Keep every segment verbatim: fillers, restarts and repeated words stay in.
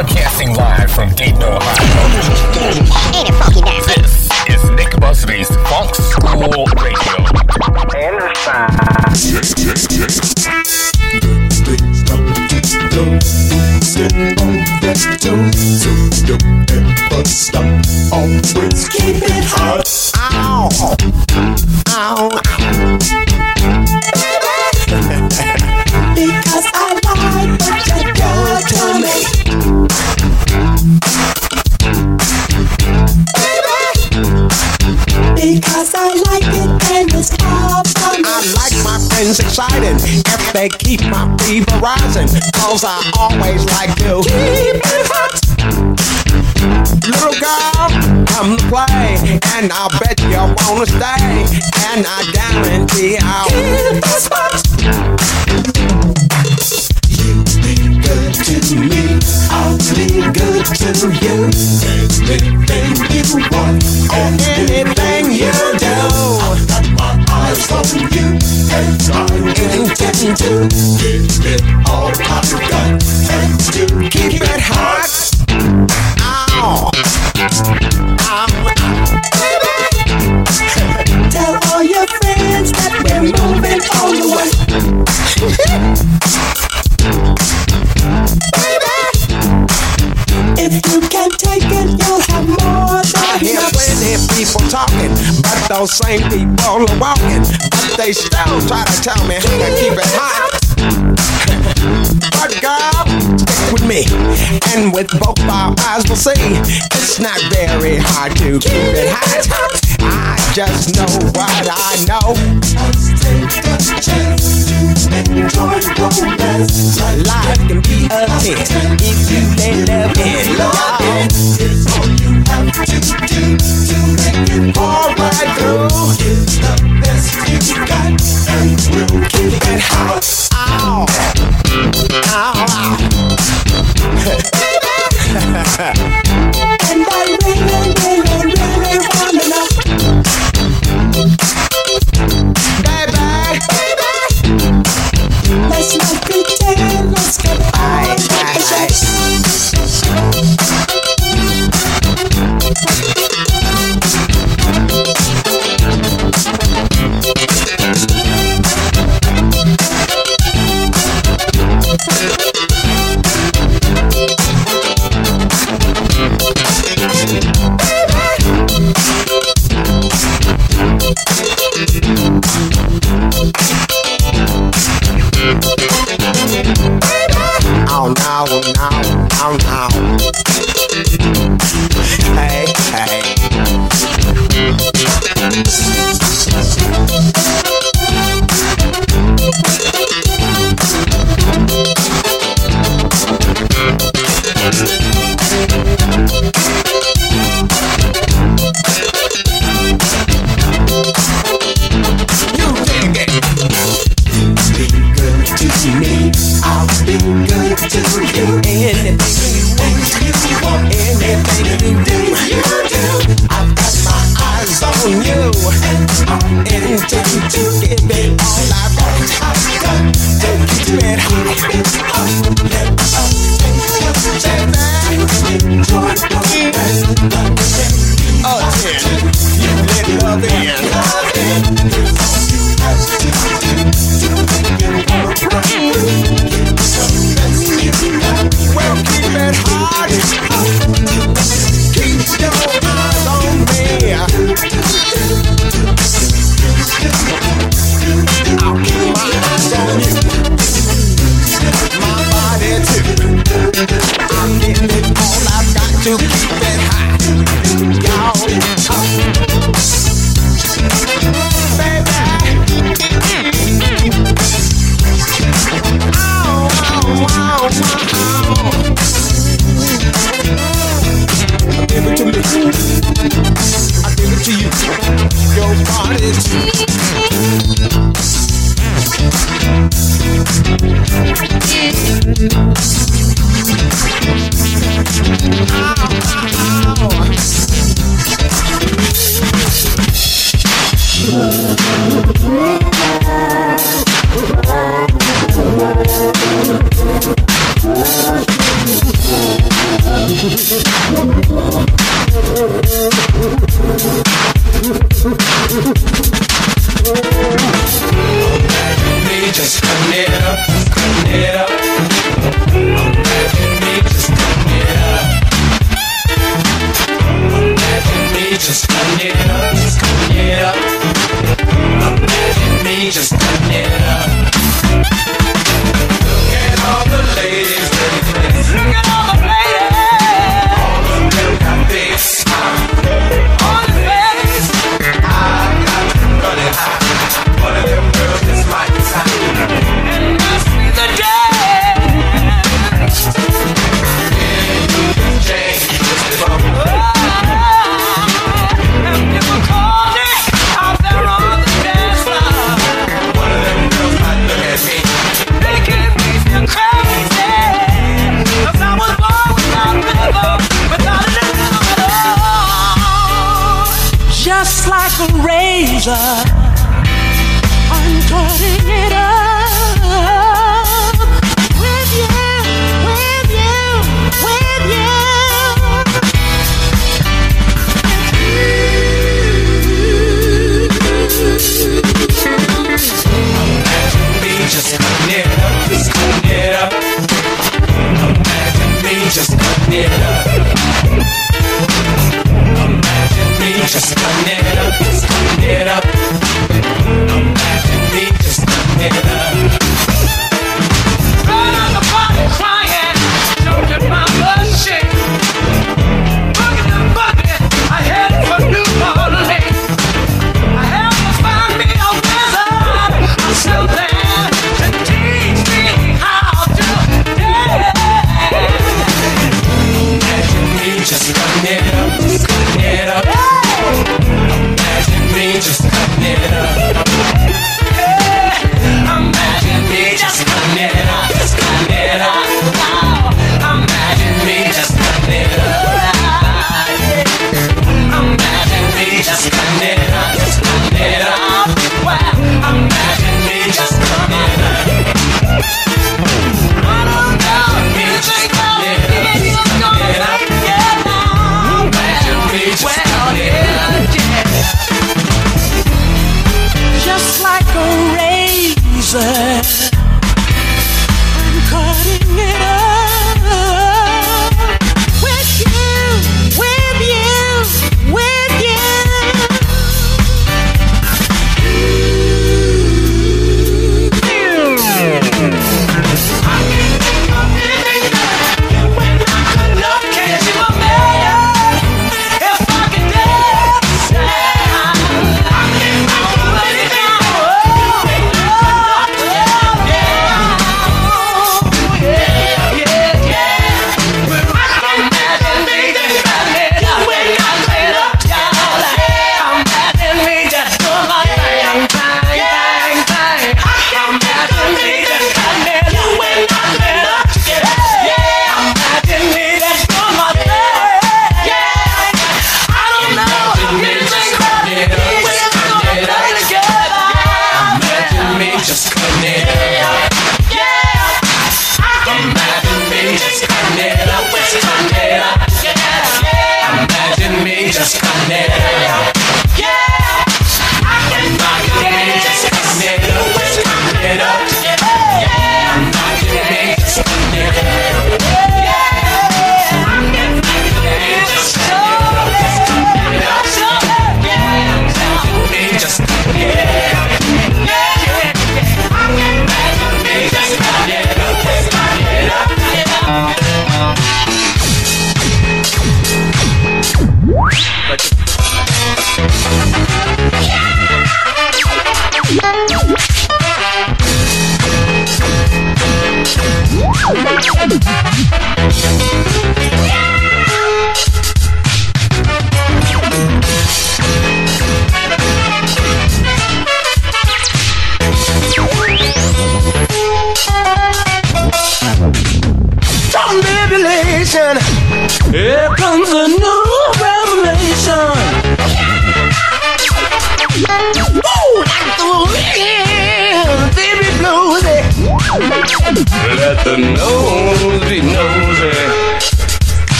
Broadcasting live from Dayton, Ohio. This is Nick Busbee's Funk School Radio. And always keep it hot. Ow! Ow! Because I like what you got to me. Because I like it and it's all for me. I like my friends exciting if they keep my fever rising, cause I always like to keep it hot. Little girl, come to play, and I'll bet you wanna stay, and I guarantee I'll keep the spot. You be good to me, I'll be good to you. Anything you want, and anything you do, I've got my eyes on you, and I'm intending to give it all I've got, and to keep it hot. Ow. Ow. Baby, tell all your friends that we're moving all the way. Baby, if you can take it, you'll have more than I hear enough. Plenty of people talking, but those same people are walking, but they still try to tell me how to keep it hot. But God, stick with me, and with both our eyes we'll see, it's not very hard to keep it hot. I just know what I know. Just take a chance to enjoy romance. Life can be a test if you can love it. Love it. It's all you have to do to make it all right through. It's the best you got, and we'll keep it hot. Ow. Ow. And I really, really, really wanna know. Baby, baby, let's not pretend, let's get on with the show. Oh no, no, oh no. Hey, hey. You dig it. Be good to me, I'll be good to you. Anything you want, anything you do, you do. I've got my eyes on you, and I'm intending to give it all I've got. I've got to keep it hot. Let us take a chance, enjoy the best. Again, you let love in. Love in. All you have to do to make it all right. It's the best you got. Well, keep it hot. Keep your eyes on me. I'll keep my eyes on you. My body too. I'm getting it all. I've got to keep it hot. Y'all, baby. Ow, ow, ow, ow. I give it to me, I give it to you. Your body. Ow, ow, ow. Oh,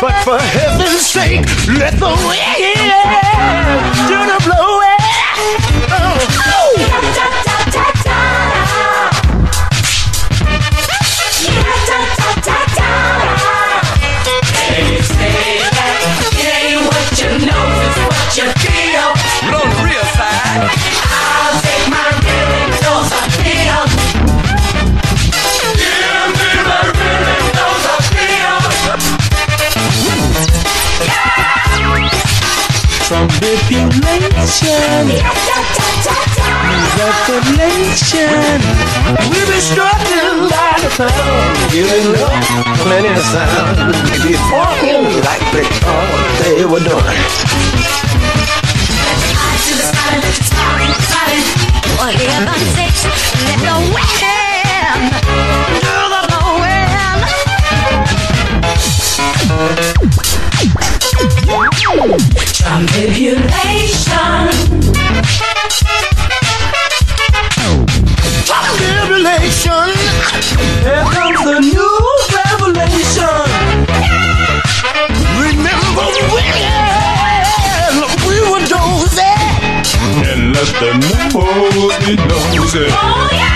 But for heaven's sake, let the wind do the blow. Manipulation, manipulation. We be struggling by the pound, giving up plenty of sound. Before him, like the all they were doing. To the side, to the side, one ear by six, let the wind do the blowing. Manipulation. Manipulation. Here comes the new revelation. Remember when we were dozy, and let the world be dozy. Oh yeah.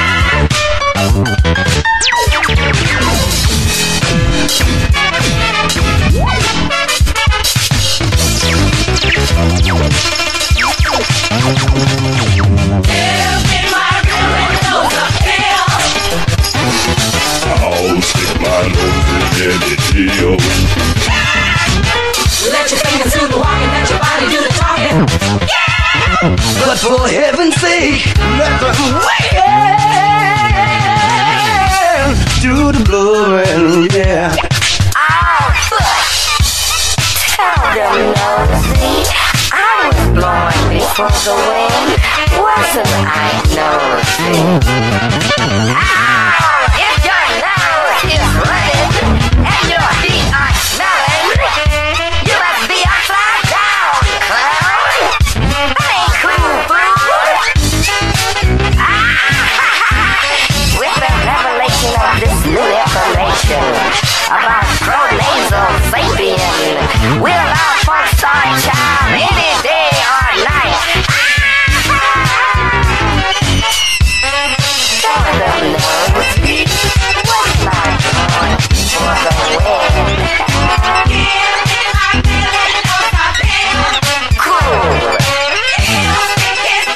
Let your fingers do the walking, let your body do the talking. Yeah! But for heaven's sake, let the wind do the blowing, yeah. Oh, tell them nosy, I was blowing before the wind. Wasn't I nosy? Oh, if your nose is running and your feet are smelling, you must be a fly down clown. That ain't cool, fool. Ah, with the revelation of this new information about pronasal sapien, we'll all funk star child any day or night. Tell them nosy, what's my point for the win? Give me my feeling, no problem. Cool. It's no good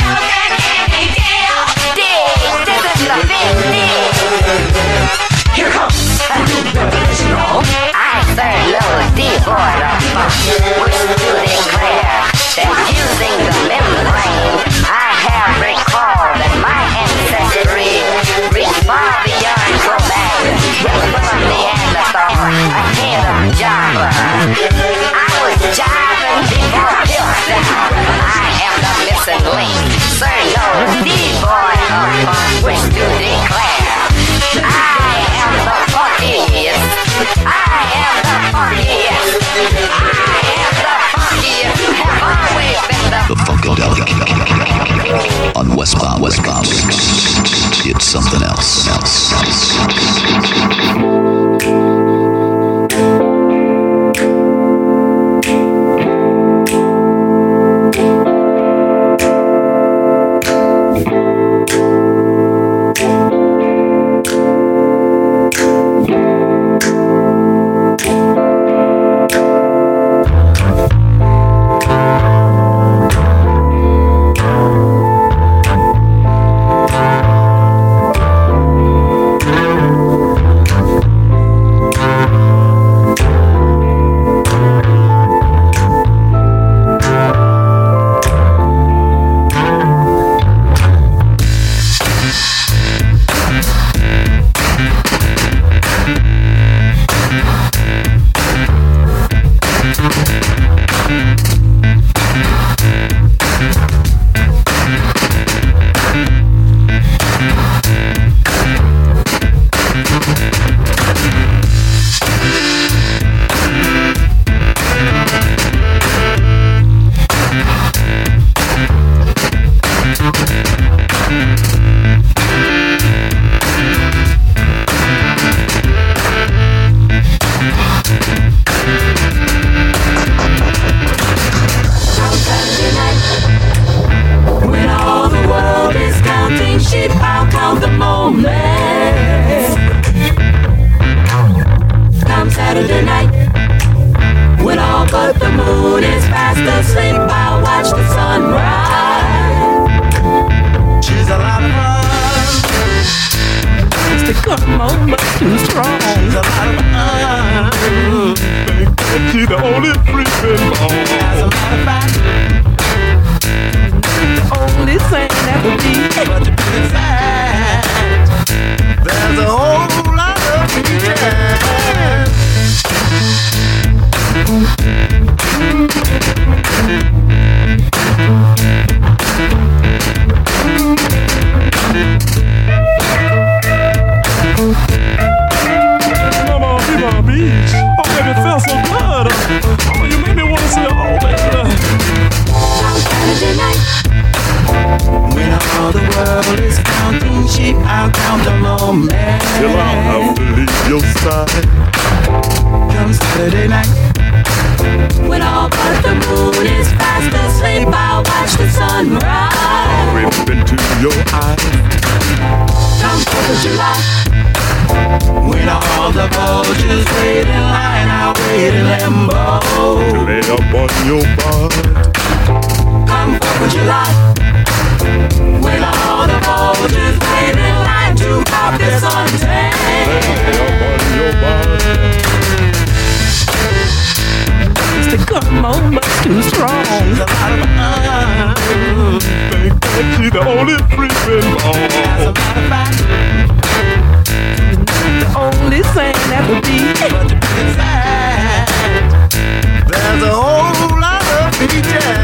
any deal. Dig, this is the big deal. Here comes a new revelation, all. I say no devoid of fun, which do declare that using the membrane, I have recalled that my ancestry reached far beyond Koban, from Neanderthal, ahead of Java. I was jiving before Hillsdale. I am the missing link, sir, no devoid of fun, which do declare I am the funkiest. I am the funkiest. I am the funkiest. Have always been the, the Funkadelic on Westbound. Westbound. It's something else. else. fast asleep, I watch the sunrise. She's a lot of fun. It's the good old and strong. She's a lot of fun. She's the only freaking ball. As a matter of fact, she's the only thing that will be but to be inside. There's a whole lot of feelings. Mama, be my beach. Oh, baby, it felt so good. Oh, you made me want to say, oh, baby. On Saturday night, when all the world is counting sheep, I'll count a moment till I'll have to leave your side. Come Saturday night, when all but the moon is fast asleep, I'll watch the sunrise. I'll rip into your eyes. Come fourth of July, when all the vultures wait in line, I'll wait in limbo to lay up on your butt. Come fourth of July, when all the vultures wait in line to pop the suntan, lay up on your butt. It's the good old Western strong. She's a lot of fun. She's the only freaking ball. As a matter of fact, the only thing that will be but to be inside. There's a whole lot of features.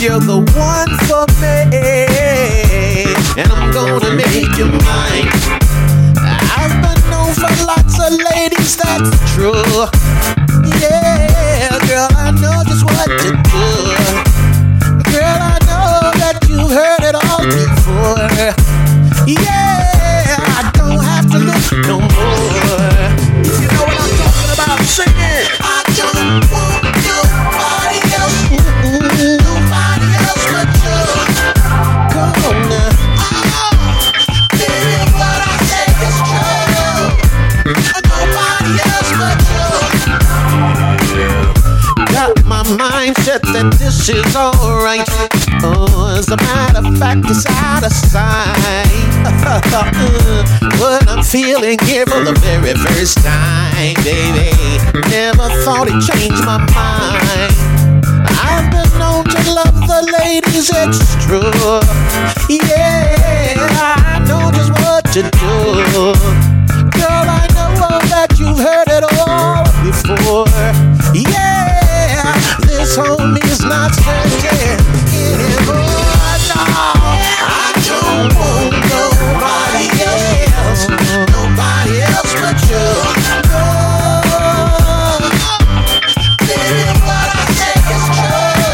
You're the one for me. and I'm gonna make you mine. I've been known for lots of ladies, that's true. Yeah, girl, I know just what to do. Girl, I know that you've heard it all before. Yeah, I don't have to look no more. You know what I'm talking about, singing. I don't want nobody else. Mm-mm. Nobody else but you. Mindset that this is alright. Oh, as a matter of fact, it's out of sight. What I'm feeling here for the very first time, baby. Never thought it changed my mind. I've been known to love the ladies, it's true. Yeah, I know just what to do. Girl, I know that you've heard it all before. Yeah, this home is not certain anymore. No, I don't want nobody else, nobody else but you. No, baby, what I say is true.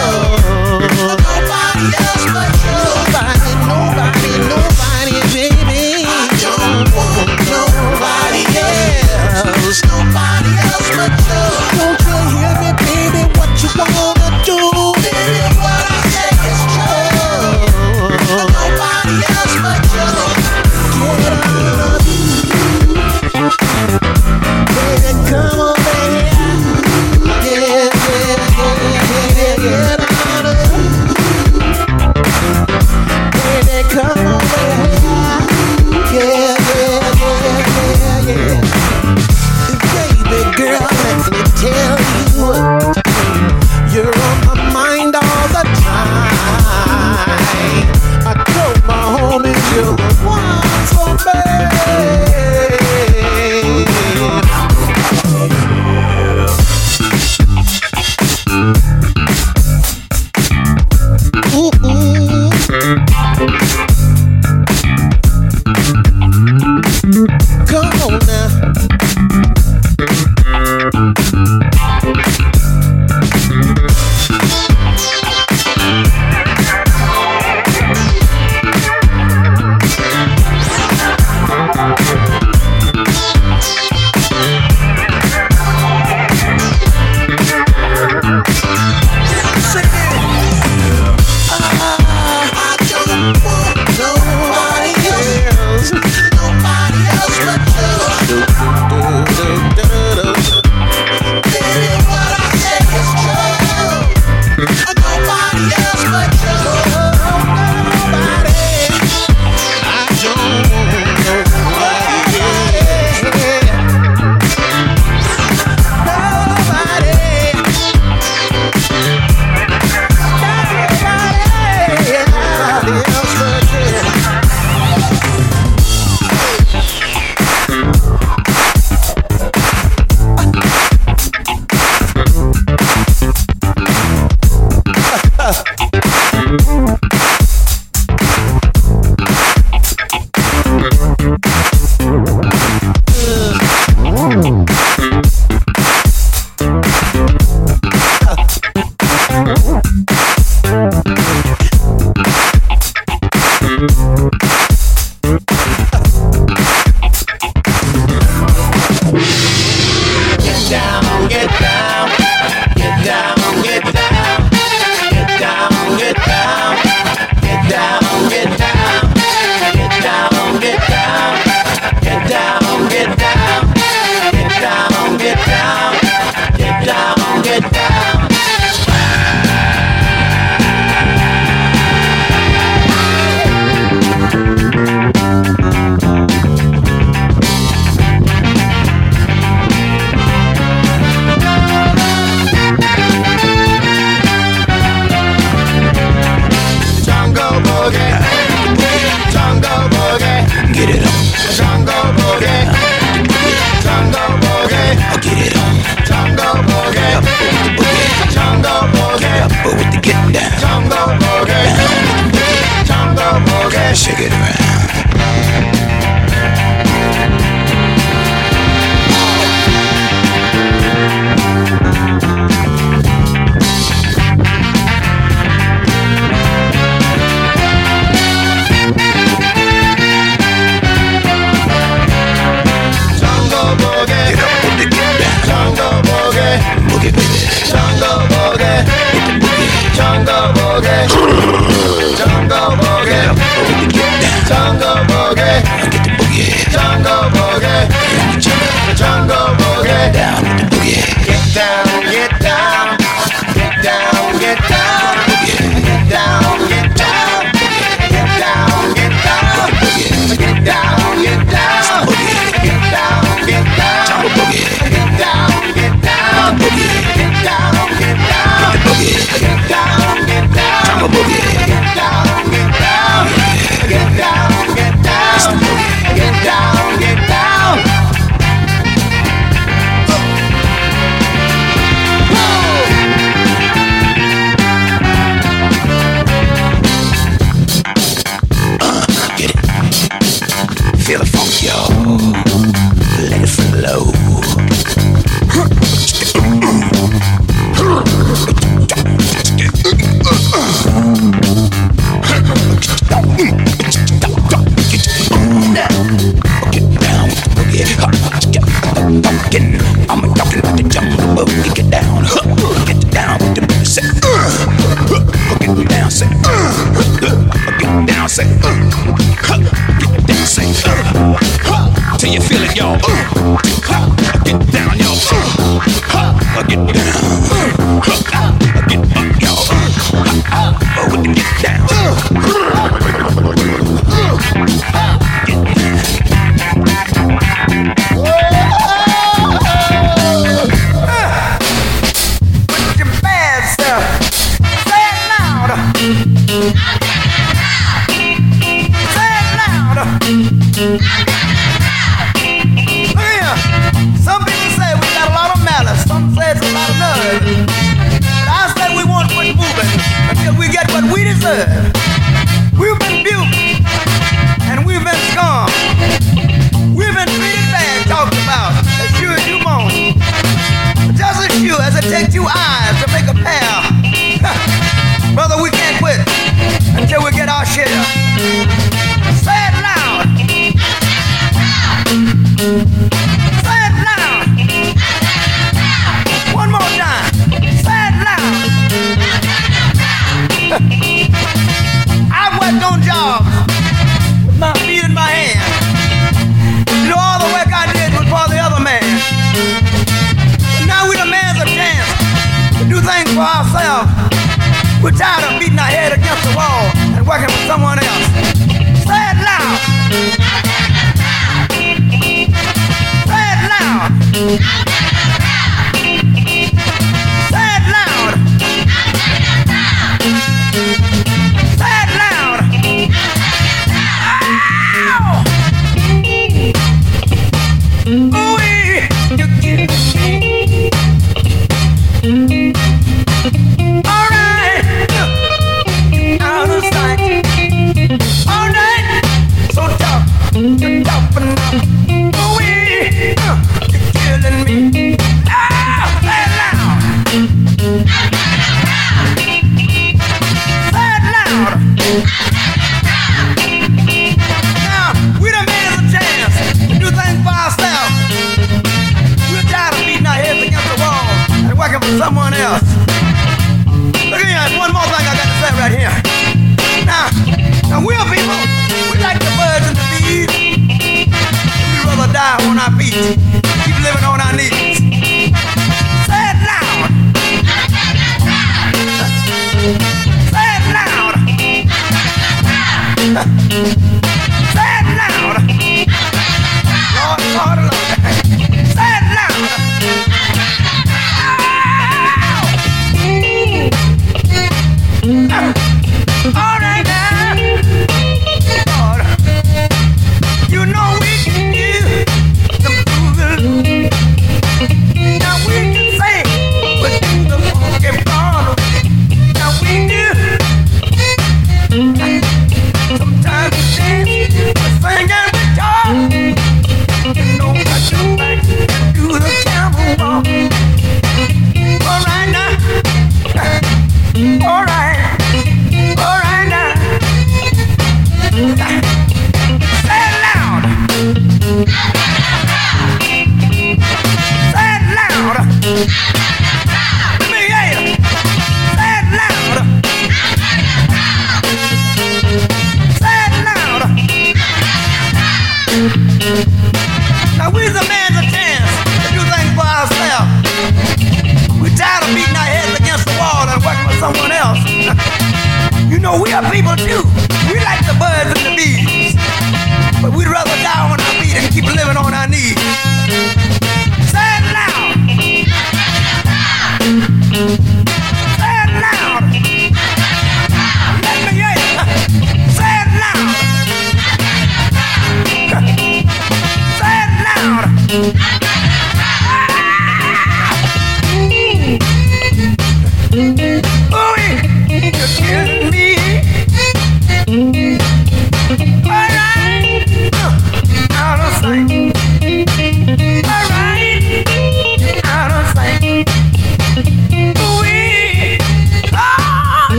Nobody else but you. Nobody, nobody, nobody, baby. I don't want nobody else, nobody else but you. Don't you hear me, baby? You wanna do baby, what I say is true. Nobody else but you. Get on up, baby, come on, baby. Yeah, yeah, yeah, yeah, get on up, baby, come on, baby. Yeah, yeah, yeah, yeah, yeah. Baby girl, let me tell you what. You're on my mind all the time. I told my homies you're the one for me. Ooh, ooh. Come on now. Jungle boogie, jungle boogie, I should get around. Sometimes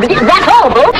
That's horrible.